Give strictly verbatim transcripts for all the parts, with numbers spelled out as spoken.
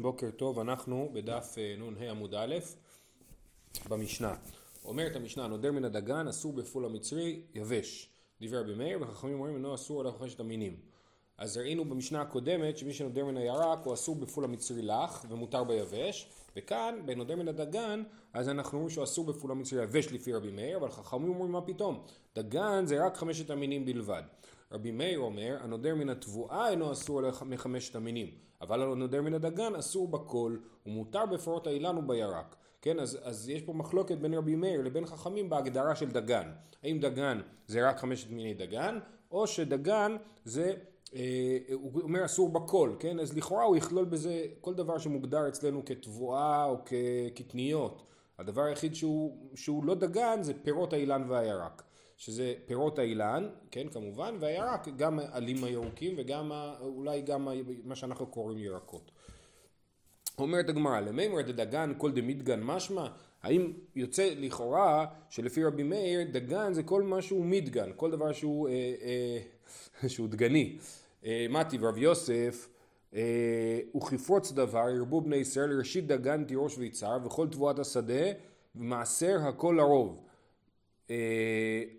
בוקר טוב, אנחנו בדף נ"ה עמוד א' במשנה. אומרת המשנה, נודר מן הדגן, אסור בפול המצרי, יבש. דיבר רבי מאיר, וחכמים אומרים, אינו אסור על חמשת המינים. אז ראינו במשנה הקודמת שמי שנודר מן הירק הוא אסור בפול המצרי לח ומותר ביבש, וכאן בנודר מן הדגן אז אנחנו אומרים שהוא אסור בפול המצרי יבש לפי רבי מאיר, אבל חכמים אומרים מה פתאום, דגן זה רק חמשת המינים בלבד. רבי מאיר אומר, הנודר מן התבואה אינו אסור מחמשת המינים, אבל הנודר מן הדגן אסור בכל, ומותר בפרות האילן ובירק. כן, אז, אז יש פה מחלוקת בין רבי מאיר לבין חכמים בהגדרה של דגן. האם דגן זה רק חמשת מיני דגן, או שדגן זה, אה, הוא אומר אסור בכל, כן? אז לכאורה הוא יכלול בזה כל דבר שמוגדר אצלנו כתבואה או כקטניות. הדבר היחיד שהוא, שהוא לא דגן זה פירות האילן והירק. שזה פירות האילן, כן, כמובן, והירק, גם העלים הירוקים וגם, אולי גם מה שאנחנו קוראים ירקות. אומרת הגמרא, למימרא דדגן כל דמידגן משמע? האם יוצא לכאורה שלפי רבי מאיר, דגן זה כל מה שהוא מידגן, כל דבר שהוא, אה, אה, שהוא דגני. אה, מתי ורב יוסף, אה, וכפרוץ דבר, ירבו בני ישראל, ראשית דגן תירוש ויצהר, וכל תבואת השדה, ומעשר הכל לרוב.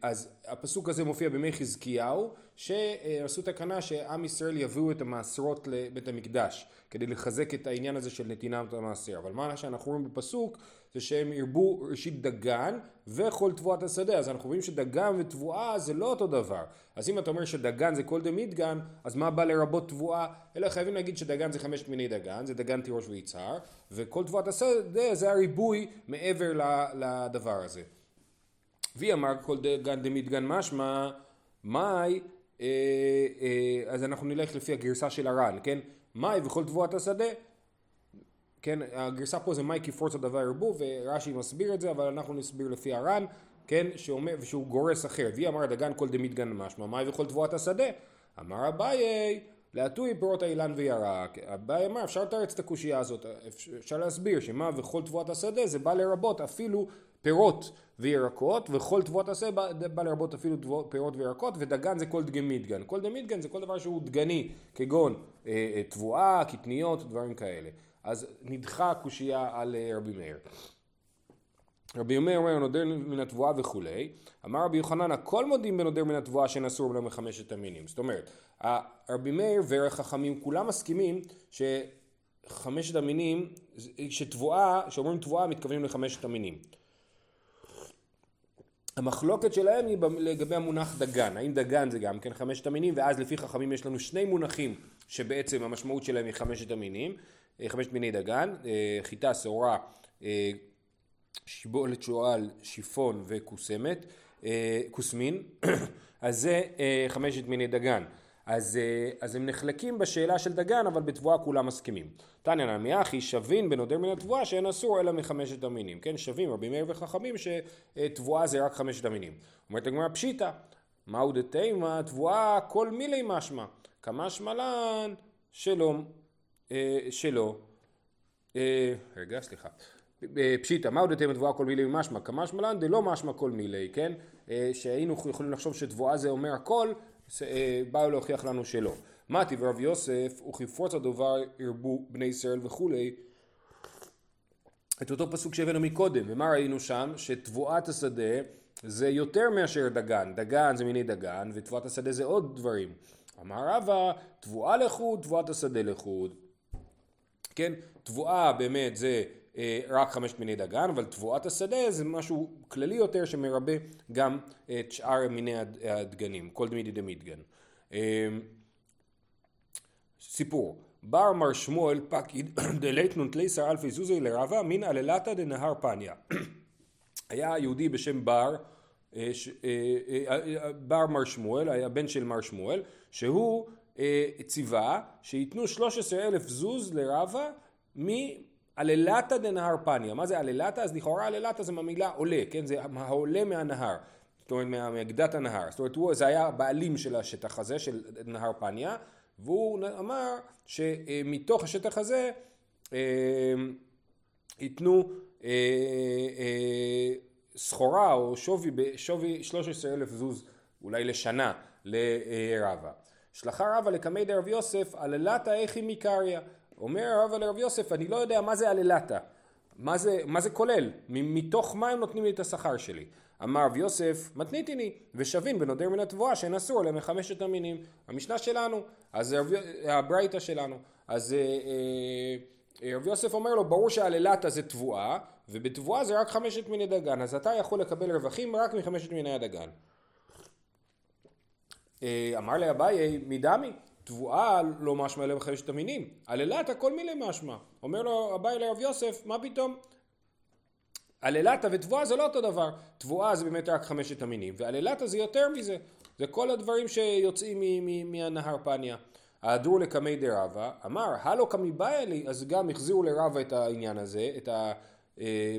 אז הפסוק הזה מופיע בימי חזקיהו שעשו תקנה שעם ישראל יביאו את המעשרות לבית המקדש כדי לחזק את העניין הזה של נתינת המעשר, אבל מה שאנחנו רואים בפסוק זה שהם ירבו ראשית דגן וכל תבואת השדה, אז אנחנו רואים שדגן ותבואה זה לא אותו דבר. אז אם אתה אומר שדגן זה כל דמידגן, אז מה בא לרבות תבואה? אלא חייבים להגיד שדגן זה חמשת מיני דגן, זה דגן תירוש ויצהר, וכל תבואת השדה זה הריבוי מעבר לדבר הזה. וי אמר כל דגן דמידגן משמע, מאי, אה, אה, אז אנחנו נלך לפי הגרסה של הר"ן, כן? מאי וכל תבואת השדה, כן? הגרסה פה זה מאי כפרוץ הדבר ירבו, ורש"י מסביר את זה, אבל אנחנו נסביר לפי הר"ן, כן? שאומר, שהוא גורס אחר. וי אמר דגן כל דמידגן משמע, מאי וכל תבואת השדה. אמר אביי, להטוי פירות האילן וירק. אביי אמר, אפשר לתרץ את הקושייה הזאת, אפשר להסביר שמה וכל תבואת השדה זה בא לרבות אפילו פירות וירקות, וכל תבואת השדה בא, בא לרבות אפילו תבוא, פירות וירקות, ודגן זה כל דמידגן. כל דמידגן זה כל דבר שהוא דגני, כגון אה, תבואה, קטניות, דברים כאלה. אז נדחה קושייה על אה, רבי מאיר. רבי מאיר אומר, נודר מן התבואה וכו'. אמר רבי יוחנן, הכל מודים בנודר מן התבואה שנאסור בלא מחמשת המינים. זאת אומרת, רבי מאיר וחכמים כולם מסכימים ש... חמשת המינים, שתבואה, שאומרים תבואה מתכוונים לחמשת המינים. המחלוקת שלהם היא לגבי המונח דגן, האם דגן זה גם כן חמשת המינים, ואז לפי חכמים יש לנו שני מונחים שבעצם המשמעות שלהם היא חמשת המינים, חמשת מיני דגן, חיטה, שעורה, שיבולת, שועל, שיפון וכוסמת, כוסמין, אז זה חמשת מיני דגן. אז, אז הם נחלקים בשאלה של דגן, אבל בתבואה כולם מסכימים. תניא נמי אחי, שווין בנודר מן התבואה שאין אסור אלא מחמשת המינים. כן, שווים רבי מאיר וחכמים שתבואה זה רק חמשת המינים. אומרת הגמרא פשיטא, מהו דתימה, תבואה כל מילי משמע, כמשמע לן שלא, שלא, רגע סליחה, פשיטא, מהו דתימה תבואה כל מילי משמע, כמשמע לן דלא משמע כל מילי, כן, שהיינו יכולים לחשוב שתבואה זה אומר הכל, באו להוכיח לנו שלא. מתי ורב יוסף וכפרוץ הדבר ירבו בני ישראל וכולי, את אותו פסוק שהבאנו מקודם, ומה ראינו שם? שתבואת השדה זה יותר מאשר דגן, דגן זה מיני דגן ותבואת השדה זה עוד דברים. אמר רבא, תבואה לחוד, תבואת השדה לחוד. כן, תבואה באמת זה רק חמשת מיני דגן, אבל תבואת השדה זה משהו כללי יותר שמרבה גם את שאר מיני הדגנים, כל דמידי דמידגן. סיפור, בר מר שמואל פקיד דלית נונטלי שר אלפי זוזי לרבה מן עללתה דנהר פניה. היה יהודי בשם בר, בר מר שמואל, היה בן של מר שמואל, שהוא ציווה שיתנו שלושה עשר אלף זוז לרבה מ... עללתה דנהר פניה. מה זה עללתה? אז לכאורה עללתה זה מהמילה עולה, כן? זה העולה מהנהר, זאת אומרת מהגדת הנהר. זאת אומרת, הוא, זה היה בעלים של השטח הזה, של נהר פניה, והוא אמר שמתוך השטח הזה אה, יתנו אה, אה, סחורה או שווי, שווי שלושה עשר אלף זוז אולי לשנה לרבה. שלחה רבה לקמי דרב יוסף, עללתה איכי מיקריה. אומר הרב על רב יוסף, אני לא יודע מה זה הללתה, מה זה, מה זה כולל, מתוך מה הם נותנים לי את השכר שלי. אמר רב יוסף, מתניתיני, ושבין בנודר מן התבואה שאין אסור עליהם מחמשת המינים. המשנה שלנו, אז הברייתא שלנו, אז רב יוסף אומר לו, ברור שהללתה זה תבואה, ובתבואה זה רק חמשת מיני דגן, אז אתה יכול לקבל רווחים רק מחמשת מיני הדגן. אמר לה אביי, מדמי, תבואה לא משמע אליהם חמשת המינים, הללתה כל מיני משמע. אומר לו אביי לרב יוסף, מה פתאום? הללתה ותבואה זה לא אותו דבר, תבואה זה באמת רק חמשת המינים, והללתה זה יותר מזה, זה כל הדברים שיוצאים מ- מ- מהנהר פניה. העדור לקמי דרבה, אמר, הלו כמי בא אלי, אז גם החזירו לרבה את העניין הזה, את ה...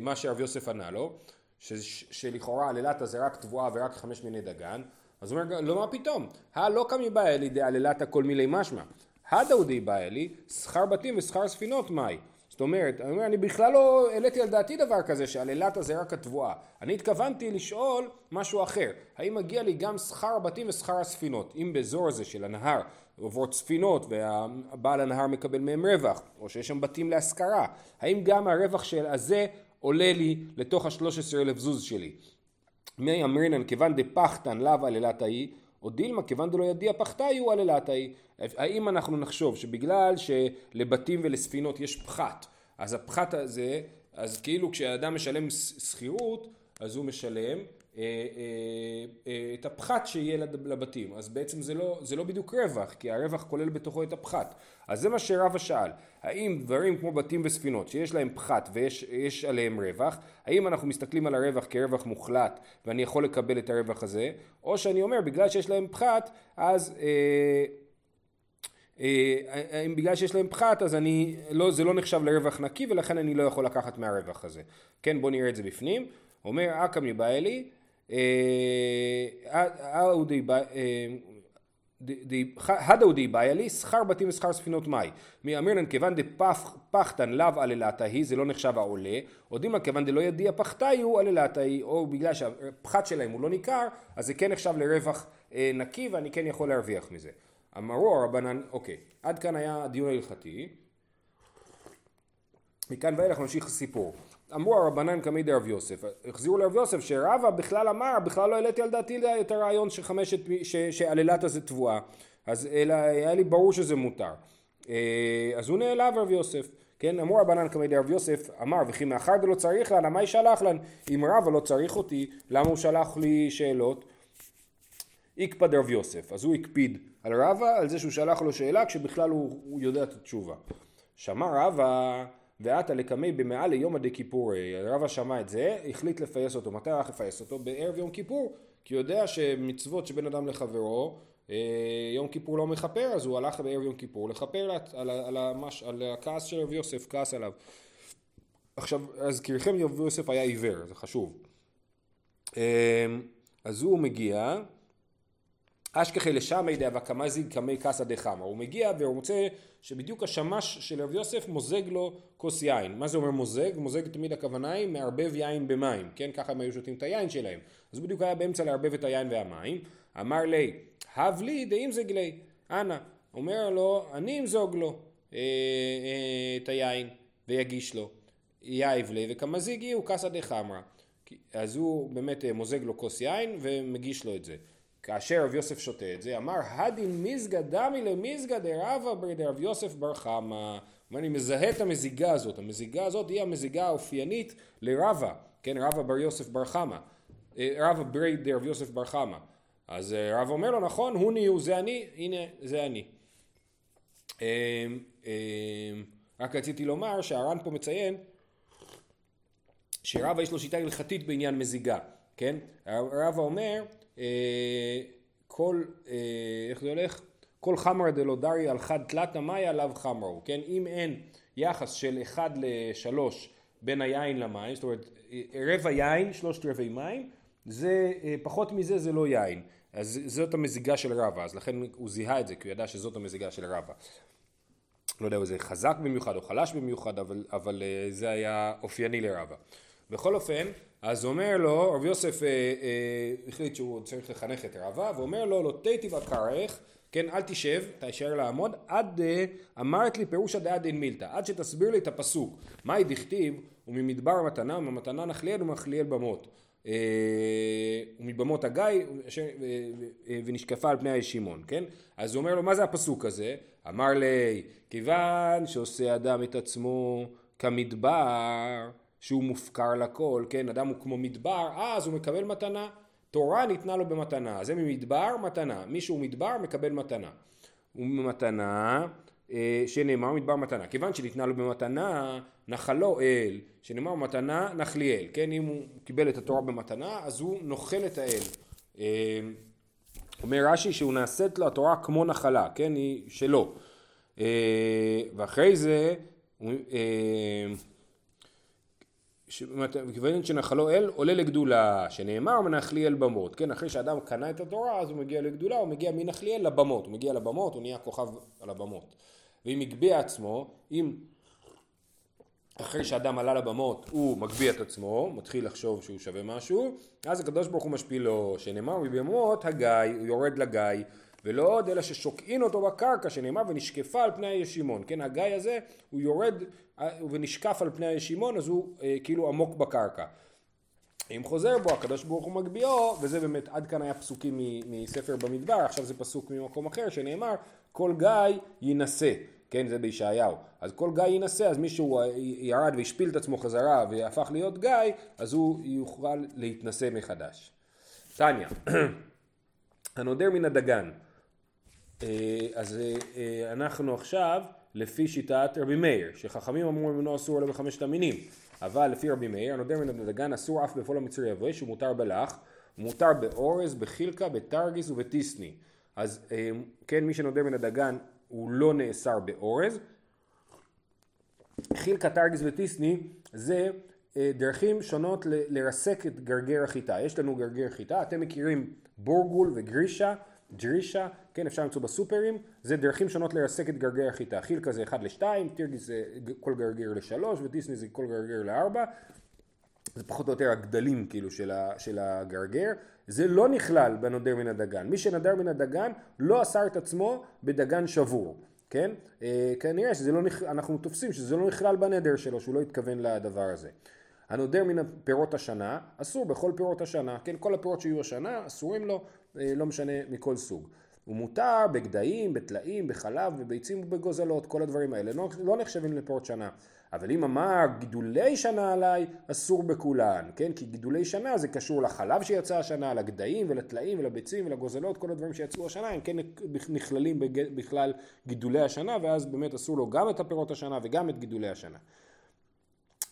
מה שרב יוסף ענה לו, שלכאורה הללתה זה רק תבואה ורק חמש מיני דגן, אז הוא אומר, לא מה פתאום, הלא כמי בא אלי דהללתה כל מילי משמע, הדאודי בא אלי, שכר בתים ושכר ספינות מאי. זאת אומרת, אני אומר, אני בכלל לא העליתי על דעתי דבר כזה, שהללתה זה רק התבואה. אני התכוונתי לשאול משהו אחר, האם מגיע לי גם שכר בתים ושכר הספינות, אם באזור הזה של הנהר, עוברות ספינות והבעל הנהר מקבל מהם רווח, או שיש שם בתים להשכרה, האם גם הרווח של הזה עולה לי לתוך ה-שלושה עשר אלף זוז שלי? מי אמרינן כיוון דפחתן לאו הללתאי, או דילמה כיוון דלא ידיע פחתאי הוא הללתאי. האם אנחנו נחשוב שבגלל שלבתים ולספינות יש פחת, אז הפחת הזה, אז כאילו כשהאדם משלם שכירות, אז הוא משלם את הפחת שיהיה לבתים, אז בעצם זה לא, זה לא בדיוק רווח, כי הרווח כולל בתוכו את הפחת. אז זה מה שרבה שאל, האם דברים כמו בתים וספינות שיש להם פחת ויש יש עליהם רווח, האם אנחנו מסתכלים על הרווח כרווח מוחלט ואני יכול לקבל את הרווח הזה, או שאני אומר בגלל שיש להם פחת אז אה, אם בגלל שיש להם פחת אז אני, לא, זה לא נחשב לרווח נקי ולכן אני לא יכול לקחת מהרווח הזה. כן, בוא נראה את זה בפנים. אומר אקמי באלי אהודי הדאודי באלי שכר בתים ושכר ספינות מאי, מאמרנן כיוון דפחתן לאו הללתאי, זה לא נחשב העולה, או דימה כיוון דלא ידיע פחתאי הוא הללתאי, או בגלל שהפחת שלהם הוא לא ניכר אז זה כן נחשב לרווח נקי ואני כן יכול להרוויח מזה. אמרו הרבנן, אוקיי, עד כאן היה הדיון ההלכתי, מכאן ואילך נמשיך סיפור. אמרו הרבנן כמי דרב יוסף, החזירו לרב יוסף שרבה בכלל אמר, בכלל לא העליתי על דעתי את הרעיון שחמשת, שהללתה זה תבואה, אז אלא, היה לי ברור שזה מותר, אז הוא נעלב רב יוסף. כן, אמרו רבנן כמי דרב יוסף, אמר וכי מאחר דלא צריך לן, מה ישלח לן? אם רבה לא צריך אותי, למה הוא שלח לי שאלות? הקפד רב יוסף, אז הוא הקפיד על רבה, על זה שהוא שלח לו שאלה, כשבכלל הוא, הוא יודע את התשובה. שמע רבה... ואתה לקמי במעל ליום עדי כיפור, רבה שמע את זה, החליט לפייס אותו. מתי הלך לפייס אותו? בערב יום כיפור, כי הוא יודע שמצוות שבין אדם לחברו, יום כיפור לא מחפר, אז הוא הלך בערב יום כיפור לחפר על, על, על, על הכעס של רב יוסף, כעס עליו. עכשיו, אז כירכם רב יוסף היה עיוור, זה חשוב. אז הוא מגיע, אשכחי לשם הידי וכמזי כמי כסא דחמה, הוא מגיע והוא מוצא שבדיוק השמש של רב יוסף מוזג לו כוס יין. מה זה אומר מוזג? מוזג תמיד הכוונה היא מערבב יין במים, כן? ככה הם היו שותים את היין שלהם, אז בדיוק היה באמצע לערבב את היין והמים. אמר לי, הב לי דאמזג לי, אנא, אומר לו, אני אמזוג לו אה, אה, את היין ויגיש לו, יאיב לי וכמזיג יהיו כסא דחמה, אז הוא באמת מוזג לו כוס יין ומגיש לו את זה. כאשר רב יוסף שותה את זה, אמר, הדין מזגה דמי למזגה דרבה ברב יוסף בר חמה. ואני מזהה את המזיגה הזאת, המזיגה הזאת היא המזיגה האופיינית לרבה, כן, רבה בר יוסף בר חמה, רבה ברב יוסף בר חמה. אז רבה אומר לו, נכון, הוא נהיו, זה אני, הנה, זה אני. רק רציתי לומר שהר"ן פה מציין, שרבה יש לו שיטה הלכתית בעניין מזיגה, כן, רבה אומר, כל, איך זה הולך? כל חמר דלא דרי על חד תלת המאי עליו חמרו, כן? אם אין יחס של אחד לשלוש בין היין למים, זאת אומרת רבע יין, שלושת רבעי מים, זה פחות מזה זה לא יין, אז זאת המזיגה של רבה, אז לכן הוא זיהה את זה כי הוא ידע שזאת המזיגה של רבה. לא יודע, זה חזק במיוחד או חלש במיוחד, אבל, אבל זה היה אופייני לרבה. בכל אופן, אז אומר לו, רב יוסף אה, אה, החליט שהוא צריך לחנך את רבה, ואומר לו, לא תיטיב הקרח, כן, אל תשב, תישאר לעמוד, עד אמרת לי פירוש הדעה דין מילתא, עד שתסביר לי את הפסוק. מהי דכתיב, וממדבר מתנה, וממתנה נחליאל ומחליאל במות. ומבמות הגיא ונשקפה על פני הישימון, כן? אז הוא אומר לו, מה זה הפסוק הזה? אמר לי, כיוון שעושה אדם את עצמו כמדבר, שהוא מופקר לכל, כן? אדם הוא כמו מדבר, אז הוא מקבל מתנה. תורה ניתנה לו במתנה, זה ממדבר מתנה, מישהו מדבר מקבל מתנה. ומתנה שנאמר מדבר מתנה, כיוון שניתנה לו במתנה נחלו אל, שנאמר מתנה נחלי אל, כן? אם הוא קיבל את התורה במתנה אז הוא נוחל את האל. אומר רש"י שהוא נעשית לו התורה כמו נחלה, כן? היא שלו. ואחרי זה הוא כיוון שנחלו אל עולה לגדולה, שנאמר מנחלי אל במות, כן? אחרי שאדם קנה את התורה אז הוא מגיע לגדולה, הוא מגיע מנחלי אל לבמות, הוא מגיע לבמות, הוא נהיה כוכב על הבמות. ואם יגביה עצמו, אם אחרי שאדם עלה לבמות הוא מגביה את עצמו, מתחיל לחשוב שהוא שווה משהו, אז הקדוש ברוך הוא משפיל לו, שנאמר מבמות הגיא, הוא יורד לגיא, ולא עוד אלא ששוקעין אותו בקרקע, שנאמר ונשקפה על פני הישימון, כן? הגיא הזה הוא יורד ונשקף על פני הישימון, אז הוא אה, כאילו עמוק בקרקע. אם חוזר בו, הקדוש ברוך הוא מגביאו, וזה באמת עד כאן היה פסוקים מספר במדבר, עכשיו זה פסוק ממקום אחר שנאמר כל גיא ינסה, כן? זה בישעיהו. אז כל גיא ינסה, אז מישהו ירד והשפיל את עצמו חזרה והפך להיות גיא, אז הוא יוכל להתנסה מחדש. תניה, הנודר מן הדגן. אז אנחנו עכשיו לפי שיטת רבי מאיר, שחכמים אמרו ממנו אסור אלא בחמשת המינים, אבל לפי רבי מאיר הנודר מן הדגן אסור אף בפול המצרי יבש, הוא מותר בלח, מותר באורז, בחילקה, בתרגיס ובטיסני. אז כן, מי שנודר מן הדגן הוא לא נאסר באורז, חילקה, תרגיס וטיסני, זה דרכים שונות ל- לרסק את גרגר החיטה. יש לנו גרגר חיטה, אתם מכירים בורגול וגרישה, גרישה, כן, אפשר למצוא בסופרים, זה דרכים שונות לרסק את גרגר החיטה. חילקה זה אחד לשתיים, תרגיס זה כל גרגר ל-שלוש, וטיסני זה כל גרגר ל-ארבע, זה פחות או יותר הגדלים כאילו של, ה- של הגרגר. זה לא נכלל בנודר מן הדגן, מי שנדר מן הדגן לא אסר את עצמו בדגן שבור, כן? אה, כנראה שזה לא נכ... אנחנו תופסים שזה לא נכלל בנדר שלו, שהוא לא התכוון לדבר הזה. הנודר מן פירות השנה, אסור בכל פירות השנה, כן? כל הפירות שיהיו השנה, אסורים לו, לא משנה מכל סוג. הוא מותר בגדיים, בטלאים, בחלב, בביצים ובגוזלות, כל הדברים האלה לא, לא נחשבים לפירות שנה. אבל אם אמר גידולי שנה עליי, אסור בכולן, כן? כי גידולי שנה זה קשור לחלב שיצא השנה, לגדיים ולטלאים ולביצים ולגוזלות, כל הדברים שיצאו השנה, הם כן נכללים בכלל גידולי השנה, ואז באמת אסור לו גם את הפירות השנה וגם את גידולי השנה.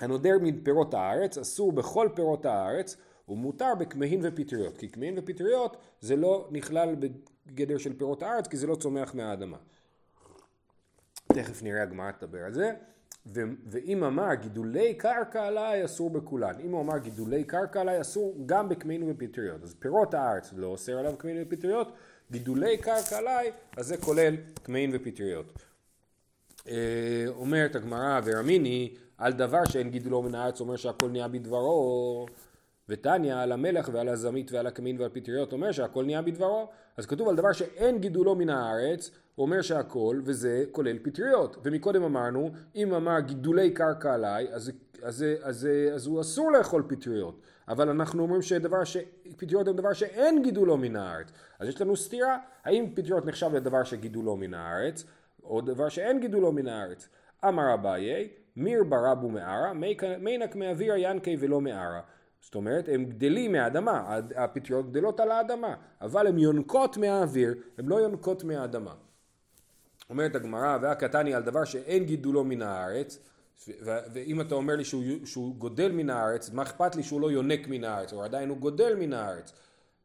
הנודר מן פירות הארץ, אסור בכל פירות הארץ, הוא מותר בקמהין ופטריות, כי קמהין ופטריות זה לא נכלל בגדר של פירות הארץ, כי זה לא צומח מהאדמה. תכף נראה הגמרא תדבר על זה. ו- ואם אמר גידולי קרקע עליי, אסור בכולן. אם הוא אמר גידולי קרקע עליי, אסור גם בקמהין ופטריות. אז פירות הארץ לא אוסר עליו קמהין ופטריות, גידולי קרקע עליי, אז זה כולל קמהין ופטריות. אה, אומרת הגמרא ורמיני, על דבר שאין גידולו מן הארץ, אומר שהכל נהיה בדברו. ותניה על המלח ועל הזמית ועל הקמין ועל פטריות, אומר שהכל נהיה בדברו. אז כתוב על דבר שאין גידולו מן הארץ, הוא אומר שהכל, וזה כולל פטריות. ומקודם אמרנו, אם אמר גידולי קרקע עליי, אז, אז, אז, אז הוא אסור לאכול פטריות. אבל אנחנו אומרים שדבר ש... פטריות הם דבר שאין גידולו מן הארץ. אז יש לנו סתירה, האם פטריות נחשב לדבר שגידולו מן הארץ, או דבר שאין גידולו מן הארץ. אמר אביי, מיר ברב ומערה, מיינק מאוויר ינקי ולא מערה. זאת אומרת, הם גדלים מהאדמה, הפטריות גדלות על האדמה, אבל הם יונקות מהאוויר, הם לא יונקות מהאדמה. אומרת הגמרא, והקטני על דבר שאין גידולו מן הארץ, ואם אתה אומר לי שהוא, שהוא גודל מן הארץ, מה אכפת לי שהוא לא יונק מן הארץ, או עדיין הוא גודל מן הארץ.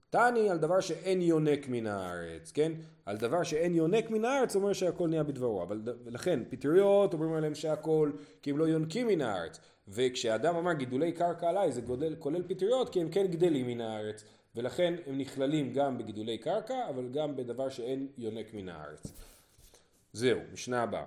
תני על דבר שאין יונק מן הארץ, כן? על דבר שאין יונק מן הארץ אומר שהכל נהיה בדברו, אבל לכן פטריות אומרים עליהם שהכל, כי הם לא יונקים מן הארץ, וכשאדם אמר גידולי קרקע עליי זה גודל, כולל פטריות, כי הם כן גדלים מן הארץ, ולכן הם נכללים גם בגידולי קרקע, אבל גם בדבר שאין יונק מן הארץ. זהו, משנה הבאה.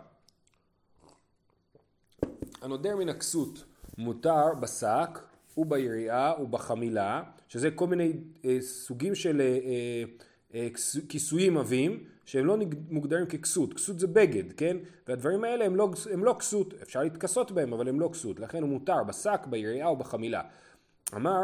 הנודר מן הכסות מותר בשק, וביריעה ובחמילה, שזה כל מיני אה, סוגים של אה, אה, כיסויים עבים, שהם לא מוגדרים ככסות, כסות זה בגד, כן? והדברים האלה הם לא, הם לא כסות, אפשר להתכסות בהם, אבל הם לא כסות, לכן הוא מותר בסק, ביריעה או בחמילה. אמר,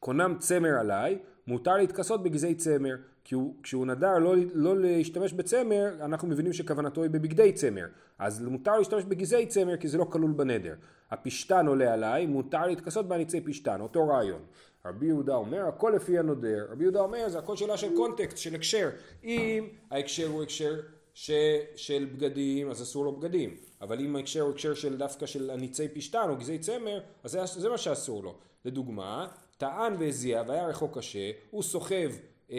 קונם צמר עליי, מותר להתכסות בגזי צמר, כי הוא, כשהוא נדר לא, לא להשתמש בצמר, אנחנו מבינים שכוונתו היא בבגדי צמר. אז מותר להשתמש בגזי צמר, כי זה לא כלול בנדר. הפשטן עולה עליי, מותר להתכסות בניצי פשטן, אותו רעיון. רבי יהודה אומר, הכל לפי הנודר. רבי יהודה אומר, זה הכל שאלה של קונטקסט, של הקשר. אם ההקשר הוא הקשר ש... של בגדים, אז אסור לו בגדים. אבל אם ההקשר הוא הקשר של דווקא של הניצי פשטן או גזי צמר, אז זה, זה מה שאסור לו. לדוגמה, טען והזיע והיה רחוק קשה, הוא סוחב אה,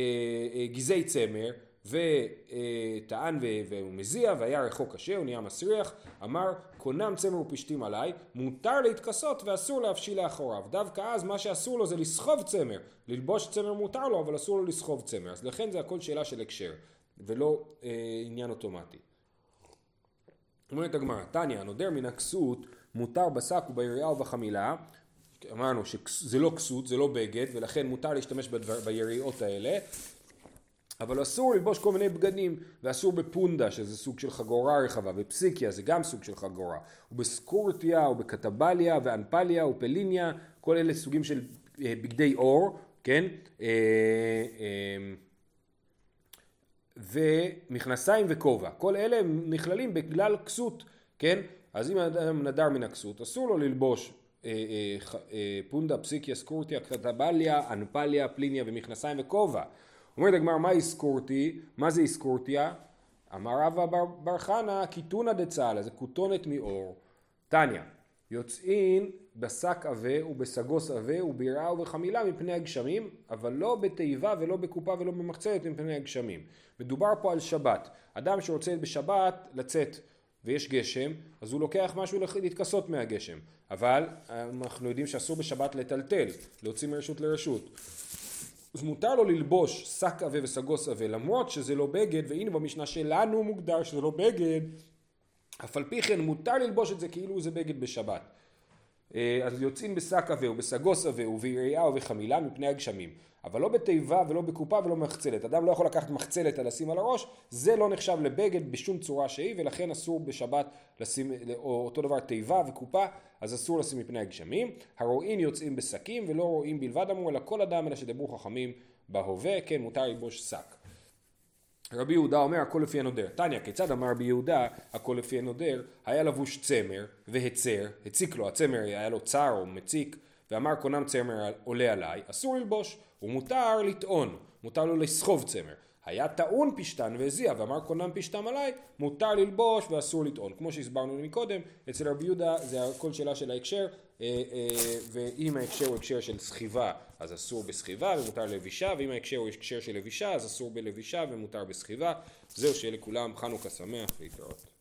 אה, גזי צמר, וטען והוא מזיע והיה רחוק קשה, הוא נהיה מסריח, אמר קונם צמר ופשטים עליי, מותר להתכסות ואסור להפשיל לאחוריו. דווקא אז מה שאסור לו זה לסחוב צמר, ללבוש צמר מותר לו אבל אסור לו לסחוב צמר, אז לכן זה הכל שאלה של הקשר ולא אה, עניין אוטומטי. אומרת הגמרא, תניא הנודר מן הכסות מותר בשק וביריעה ובחמילה, אמרנו שזה לא כסות, זה לא בגד ולכן מותר להשתמש בדבר, ביריעות האלה, אבל אסור ללבוש כל מיני בגדים, ואסור בפונדה, שזה סוג של חגורה רחבה, ופסיקיה, זה גם סוג של חגורה, ובסקורטיה, ובקטבליה, ואנפליה, ופליניה, כל אלה סוגים של בגדי אור, כן? ומכנסיים וכובע, כל אלה נכללים בגלל כסות, כן? אז אם האדם נדר מן הכסות, אסור לו ללבוש פונדה, פסיקיה, סקורטיה, קטבליה, אנפליה, פליניה, ומכנסיים וכובע. אומרת הגמרא, מה הזכורתי? מה זה הזכורתיה? אמר רבה בר בר חנה, קיטונה דצהלה, זה כותונת מאור. תניא, יוצאין בשק עבה ובסגוס עבה ובירעה ובחמילה מפני הגשמים, אבל לא בתיבה ולא בקופה ולא במחצלת מפני הגשמים. מדובר פה על שבת. אדם שרוצה בשבת לצאת ויש גשם, אז הוא לוקח משהו להתכסות מהגשם. אבל אנחנו יודעים שאסור בשבת לטלטל, להוציא מרשות לרשות. אז מותר לו ללבוש שק עבה וסגוס עבה, למרות שזה לא בגד, והנה במשנה שלנו מוגדר שזה לא בגד, אף על פי כן מותר ללבוש את זה כאילו זה בגד בשבת. אז יוצאים בשק עבה ובסגוס עבה וביריעה ובחמילה מפני הגשמים, אבל לא בתיבה ולא בקופה ולא מחצלת. אדם לא יכול לקחת מחצלת על לשים על הראש, זה לא נחשב לבגד בשום צורה שהיא, ולכן אסור בשבת לשים, או אותו דבר תיבה וקופה, אז אסור לשים מפני הגשמים. הרואים יוצאים בשקים ולא רואים בלבד, אמרו אלא כל אדם אלא שדברו חכמים בהווה, כן מותר ללבוש שק. רבי יהודה אומר הכל לפי הנודר. תניא, כיצד אמר רבי יהודה הכל לפי הנודר? היה לבוש צמר והצר, הציק לו, הצמר היה לו צר או מציק, ואמר קונם צמר עולה עליי, אסור ללבוש, ומותר לטעון, מותר לו לסחוב צמר. היה טעון פשטן והזיע, ואמר קונם פשטן עליי, מותר ללבוש ואסור לטעון. כמו שהסברנו מקודם, אצל רבי יהודה זה הכל שאלה של ההקשר, ואם ההקשר הוא הקשר של סחיבה, אז אסור בסחיבה ומותר לבישה, ואם ההקשר הוא הקשר של לבישה, אז אסור בלבישה ומותר בסחיבה. זהו, שיהיה לכולם חנוכה שמח, להתראות.